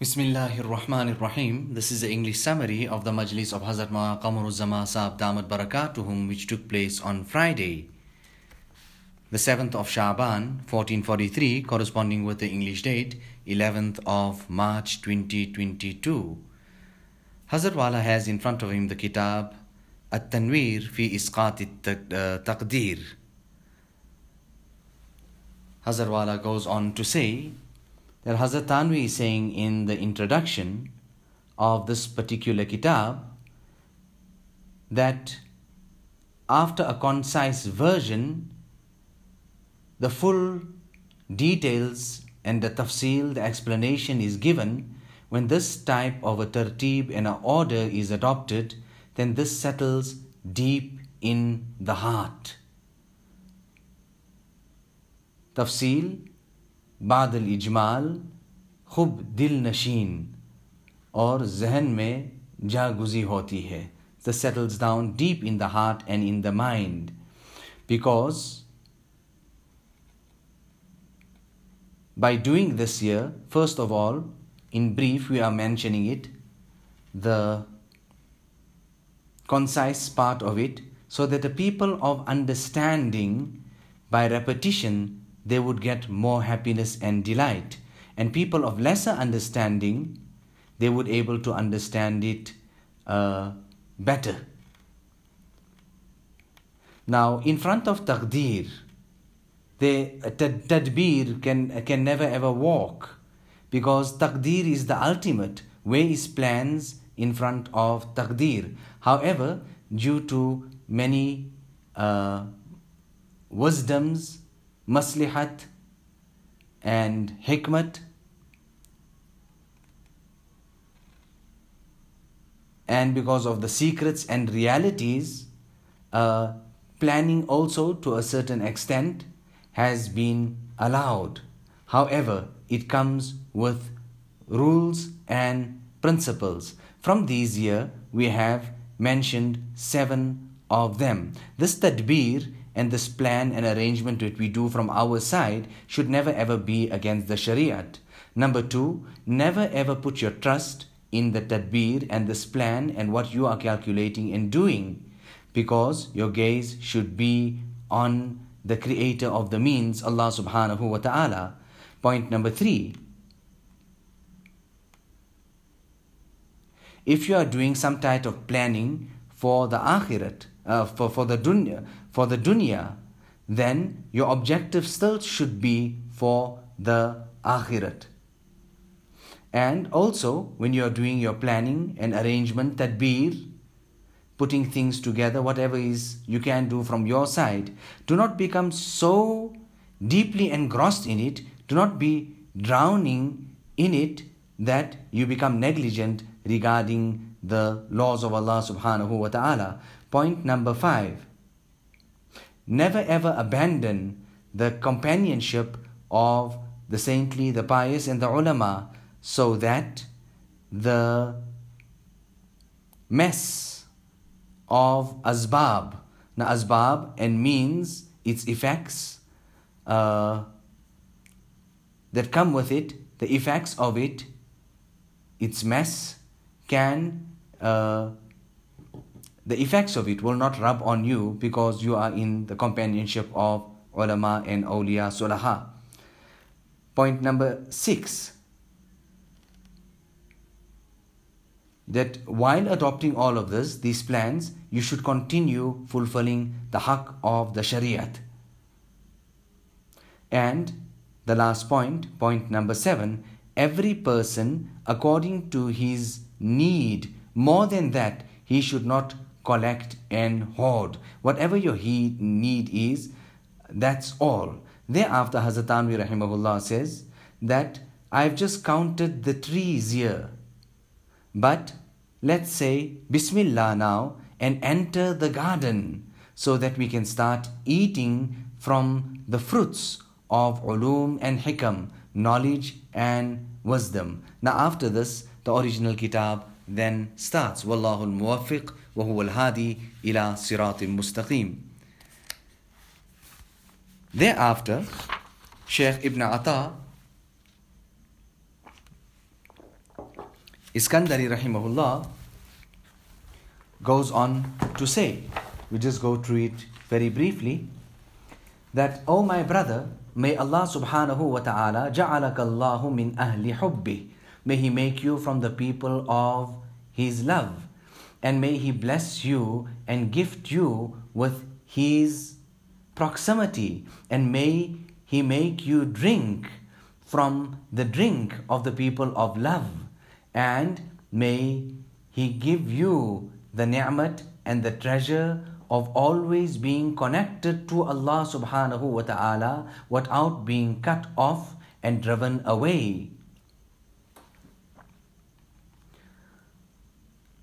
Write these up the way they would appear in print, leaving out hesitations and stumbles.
Bismillahirrahmanirrahim. This is the English summary of the Majlis of Hazrat Qamaruzzaman Sahab Damat Barakatuhum, which took place on Friday, the 7th of Sha'baan, 1443, corresponding with the English date, 11th of March, 2022. Hazrat Wala has in front of him the Kitab At Tanweer Fi Isqaati Taqdeer. Hazrat Wala goes on to say that Hazrat Thanvi is saying in the introduction of this particular kitab that after a concise version, the full details and the tafsil, the explanation is given. When this type of a tertib and an order is adopted, then this settles deep in the heart. Tafsil, بعد الإجمال خوب دل نشین اور ذہن میں جاگزی ہوتی ہے. That settles down deep in the heart and in the mind, because by doing this here, first of all, in brief, we are mentioning it, the concise part of it, so that the people of understanding, by repetition, they would get more happiness and delight. And people of lesser understanding, they would able to understand it better. Now, in front of taqdeer, the tadbir can never ever walk, because taqdeer is the ultimate. Where is plans in front of taqdeer? However, due to many wisdoms, Maslihat and hikmat and because of the secrets and realities, planning also to a certain extent has been allowed. However, it comes with rules and principles. From these here, we have mentioned 7 of them. This tadbir and this plan and arrangement that we do from our side should never ever be against the Shariat. Number 2, never ever put your trust in the tadbir and this plan and what you are calculating and doing, because your gaze should be on the creator of the means, Allah subhanahu wa ta'ala. Point number 3, if you are doing some type of planning for the akhirat, for the dunya, then your objective still should be for the akhirat. And also, when you are doing your planning and arrangement, tadbir, putting things together, whatever is you can do from your side, do not become so deeply engrossed in it, do not be drowning in it that you become negligent regarding the laws of Allah subhanahu wa ta'ala. Point number 5, never ever abandon the companionship of the saintly, the pious and the ulama, so that the mess of asbab, now asbab and means, its effects that come with it, the effects of it, its mess can the effects of it will not rub on you, because you are in the companionship of ulama and awliya sulaha. Point number 6, that while adopting all of this, these plans, you should continue fulfilling the haqq of the shariat. And the last point, point number 7, every person according to his need. More than that, he should not collect and hoard. Whatever your need is, that's all. Thereafter, Hazrat Thanvi rahimahullah says that I've just counted the trees here, but let's say Bismillah now and enter the garden, so that we can start eating from the fruits of ulum and hikam, knowledge and wisdom. Now after this, the original kitab then starts. Wallahu al-muwaffiq wa huwa al-hadi ila siratin mustaqim. Thereafter, Shaykh ibn Atta Iskandari rahimahullah goes on to say, we just go through it very briefly, that, O my brother, may Allah subhanahu wa ta'ala ja'alaka Allahu min ahli hubbi. May He make you from the people of His love. And may He bless you and gift you with His proximity. And may He make you drink from the drink of the people of love. And may He give you the ni'mat and the treasure of always being connected to Allah subhanahu wa ta'ala without being cut off and driven away.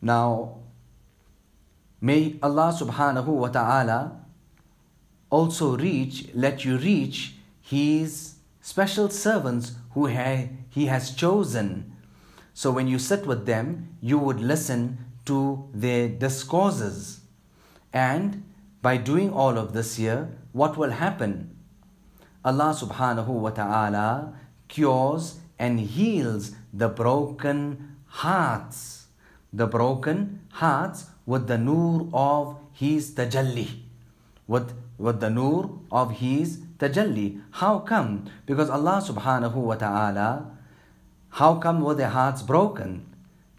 Now, may Allah subhanahu wa ta'ala also let you reach His special servants who He has chosen. So when you sit with them, you would listen to their discourses. And by doing all of this here, what will happen? Allah subhanahu wa ta'ala cures and heals the broken hearts. The broken hearts with the nur of His tajalli. With the nur of His tajalli. How come? Because Allah subhanahu wa ta'ala, how come were their hearts broken?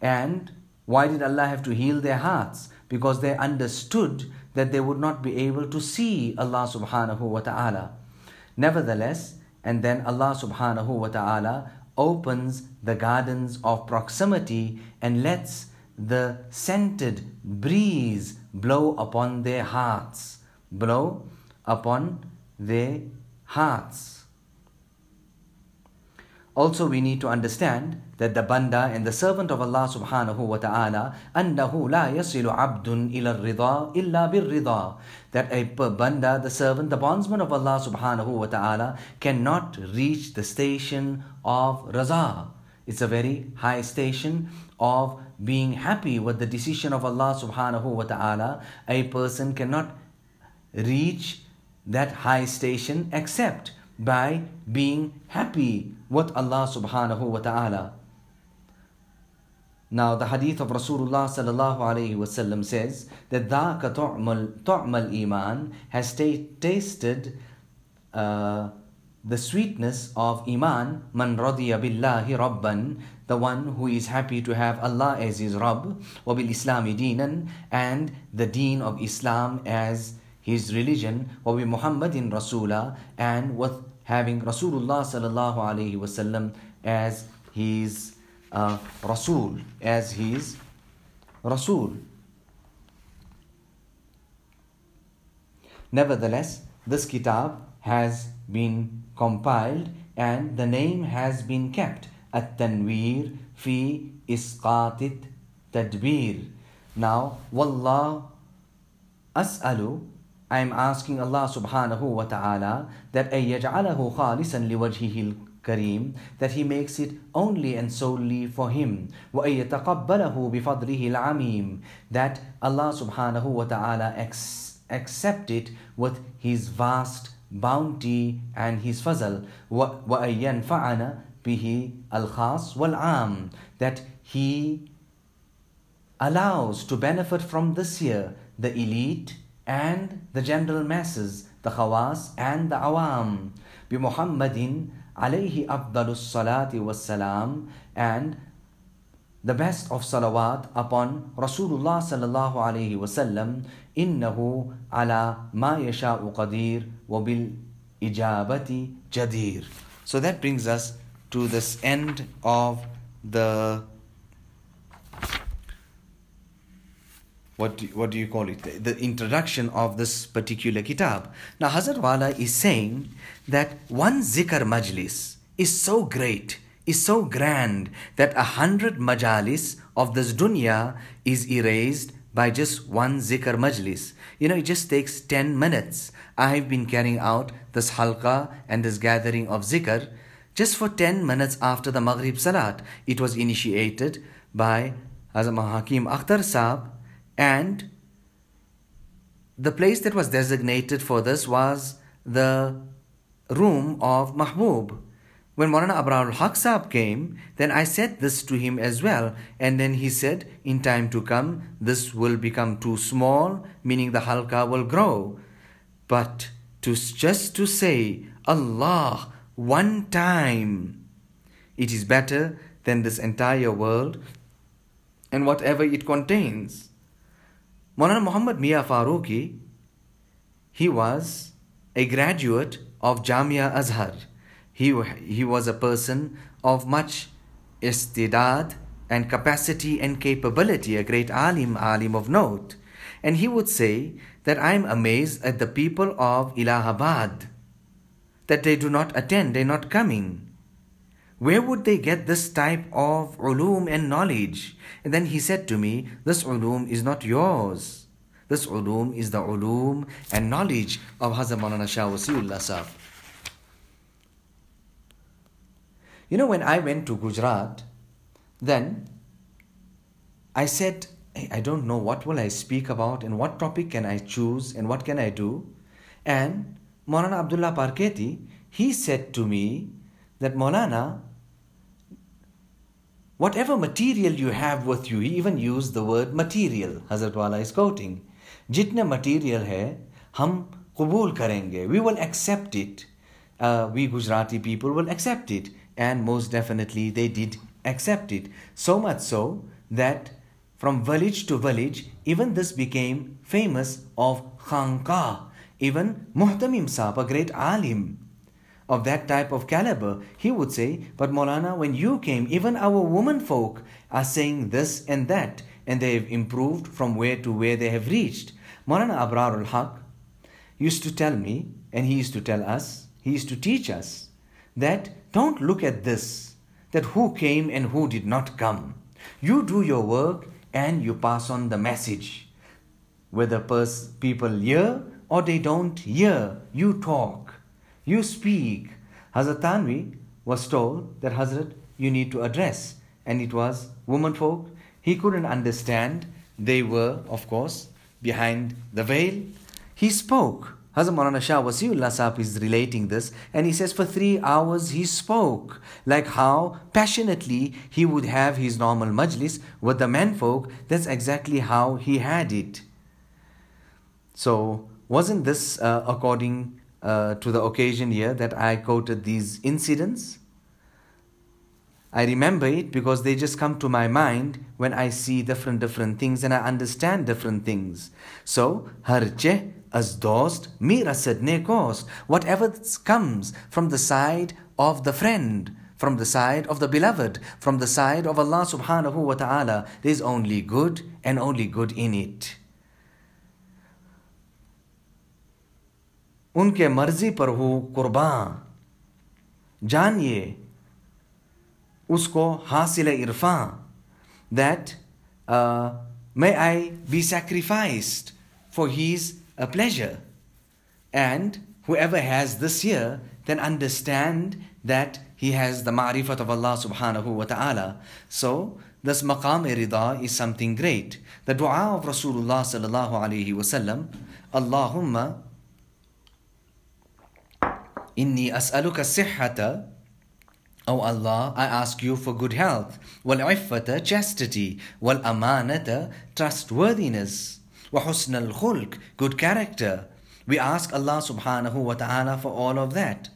And why did Allah have to heal their hearts? Because they understood that they would not be able to see Allah subhanahu wa ta'ala. Nevertheless, and then Allah subhanahu wa ta'ala opens the gardens of proximity and lets the scented breeze blow upon their hearts. Blow upon their hearts. Also, we need to understand that the banda and the servant of Allah subhanahu wa ta'ala, annahu la yasilu abdun ila rida illa bir rida, that a banda, the servant, the bondsman of Allah subhanahu wa ta'ala, cannot reach the station of raza. It's a very high station of being happy with the decision of Allah subhanahu wa ta'ala. A person cannot reach that high station except by being happy with Allah subhanahu wa ta'ala. Now the hadith of Rasulullah sallallahu alayhi wasallam says that dhaka tu'mal iman has tasted the sweetness of iman, man radiya billahi rabban, the one who is happy to have Allah as his Rabb, wa bil islami deenan, and the deen of Islam as his religion, wa bi Muhammadin Rasoola, and with having Rasulullah sallallahu alayhi wasallam as his Rasul, as his Rasul. Nevertheless, this kitab has been compiled and the name has been kept, At Tanweer Fi Isqaati Taqdeer. Now, Wallah As'alu, I am asking Allah subhanahu wa ta'ala that ayyaj'alahu khalisan liwajhihil kareem, that He makes it only and solely for Him, wa ayyataqabbalahu bifadlihil ameem, that Allah subhanahu wa ta'ala accept it with His vast bounty and His fazal, wa ayyanfa'ana bihi al-khas wal-aam, that He allows to benefit from this year the elite and the general masses, the khawas and the awam, bi Muhammadin alayhi afdalus salati was salam, and the best of salawat upon Rasulullah sallallahu alayhi wasallam, innahu ala ma yasha'u qadir wa bil ijabati jadir. So that brings us to this end of the the introduction of this particular kitab. Now Hazrat Wala is saying that one zikr majlis is so great, is so grand, that 100 majalis of this dunya is erased by just one zikr majlis. You know, it just takes 10 minutes. I have been carrying out this halqa and this gathering of zikr just for 10 minutes after the Maghrib Salat. It was initiated by Hazrat Hakim Akhtar Sahib, and the place that was designated for this was the room of Mahbub. When Mawlana Abrarul Haq Sahab came, then I said this to him as well, and then he said, in time to come, this will become too small, meaning the halqa will grow. But just to say, Allah, one time, it is better than this entire world and whatever it contains. Maulana Muhammad Mian Farooqi, he was a graduate of Jamia Azhar. He was a person of much istidad and capacity and capability, a great alim of note. And he would say that I am amazed at the people of Allahabad, that they do not attend, they are not coming. Where would they get this type of ulum and knowledge? And then he said to me, this ulum is not yours. This ulum is the ulum and knowledge of Hazrat Maulana Shah Wasiullah Sahab. You know, when I went to Gujarat, then I said, hey, I don't know what will I speak about and what topic can I choose and what can I do. And Maulana Abdullah Parketi, he said to me that, Maulana, whatever material you have with you, he even used the word material, Hazrat Wala is quoting, jitna material hai, hum qabul karenge, we will accept it. We Gujarati people will accept it. And most definitely they did accept it. So much so that from village to village, even this became famous of Khanka. Even Muhtamim Sahab, a great alim of that type of caliber, he would say, but Maulana, when you came, even our women folk are saying this and that, and they have improved from where to where they have reached. Maulana Abrarul Haq used to tell me, and he used to tell us, he used to teach us, that don't look at this, that who came and who did not come. You do your work and you pass on the message. Whether people hear or they don't hear, you talk, you speak. Hazrat Thanvi was told that, Hazrat, you need to address. And it was women folk. He couldn't understand. They were, of course, behind the veil. He spoke. Hazrat Maulana Shah Wasiullah Sahab is relating this, and he says for 3 hours he spoke, like how passionately he would have his normal majlis with the menfolk. That's exactly how he had it. So wasn't this according to the occasion here that I quoted these incidents? I remember it because they just come to my mind when I see different things and I understand different things. So, harche as dost, mirasad ne kost. Whatever comes from the side of the friend, from the side of the beloved, from the side of Allah subhanahu wa ta'ala, there is only good and only good in it. Unke marzi par hu kurban. Janiye usko hasile irfan, that may I be sacrificed for his pleasure. And whoever has this here, then understand that he has the ma'rifat of Allah subhanahu wa ta'ala. So this maqam-e-rida is something great. The dua of Rasulullah sallallahu alayhi wa sallam, Allahumma inni as'aluka sihhata. O Allah, I ask you for good health, wal iffata, chastity, wal amanata, trustworthiness, wa husn al khulq, good character. We ask Allah subhanahu wa ta'ala for all of that.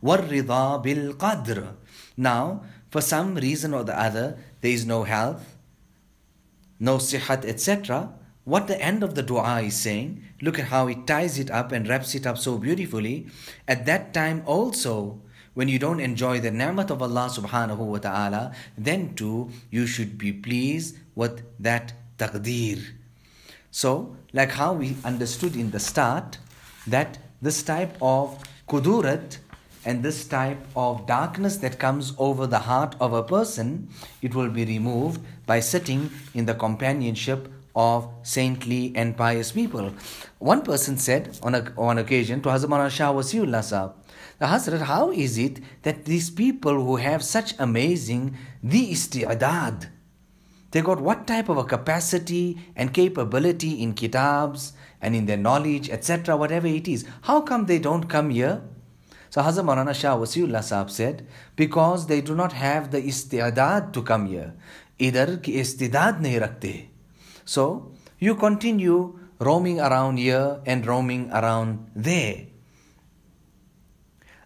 War rida bil qadr. Now, for some reason or the other, there is no health, no sihat, etc. What the end of the dua is saying, look at how it ties it up and wraps it up so beautifully. At that time also, when you don't enjoy the ni'mat of Allah subhanahu wa ta'ala, then too you should be pleased with that taqdeer. So, like how we understood in the start, that this type of kudurat and this type of darkness that comes over the heart of a person, it will be removed by sitting in the companionship of saintly and pious people. One person said on occasion to Hazrat Marnashah Shah Wasiullah Sahab, Hazrat, how is it that these people who have such amazing istidad, they got what type of a capacity and capability in kitabs and in their knowledge, etc., whatever it is, how come they don't come here? So Hazrat Maulana Shah Wasiullah Sahab said, because they do not have the istidad to come here. Idhar ki istidad nahi rakhte. So you continue roaming around here and roaming around there.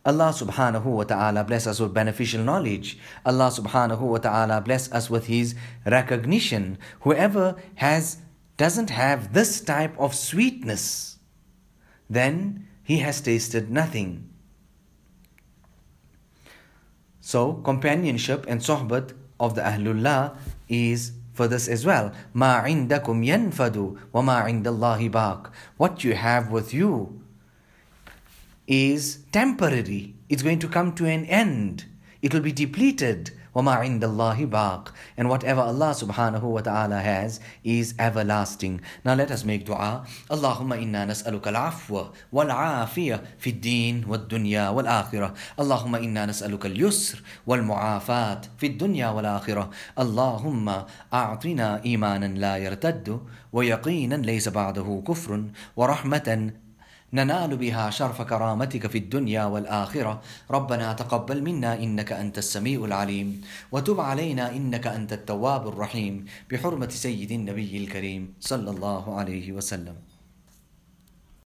Allah subhanahu wa ta'ala bless us with beneficial knowledge. Allah subhanahu wa ta'ala bless us with His recognition. Whoever doesn't have this type of sweetness, then he has tasted nothing. So companionship and sohbat of the Ahlullah is for this as well. مَا عِنْدَكُمْ يَنْفَدُ وَمَا عِنْدَ اللَّهِ بَاقٍ. What you have with you is temporary. It's going to come to an end. It will be depleted. وَمَا عِنْدَ اللَّهِ بَاقٍ. And whatever Allah subhanahu wa ta'ala has is everlasting. Now let us make dua. Allahumma inna nas'aluka al-afwa wal-afiyah fi al-deen wal-dunya wal-akhirah. Allahumma inna nas'aluka al-yusr wal-mu'afat fi al-dunya wal-akhirah. Allahumma a'tina imanan la yartaddu wa yaqinan laysa ba'dahu kufrun wa rahmatan ننال بها شرف كرامتك في الدنيا والآخرة. ربنا تقبل منا إنك أنت السميع العليم وتب علينا إنك أنت التواب الرحيم بحرمة سيد النبي الكريم صلى الله عليه وسلم.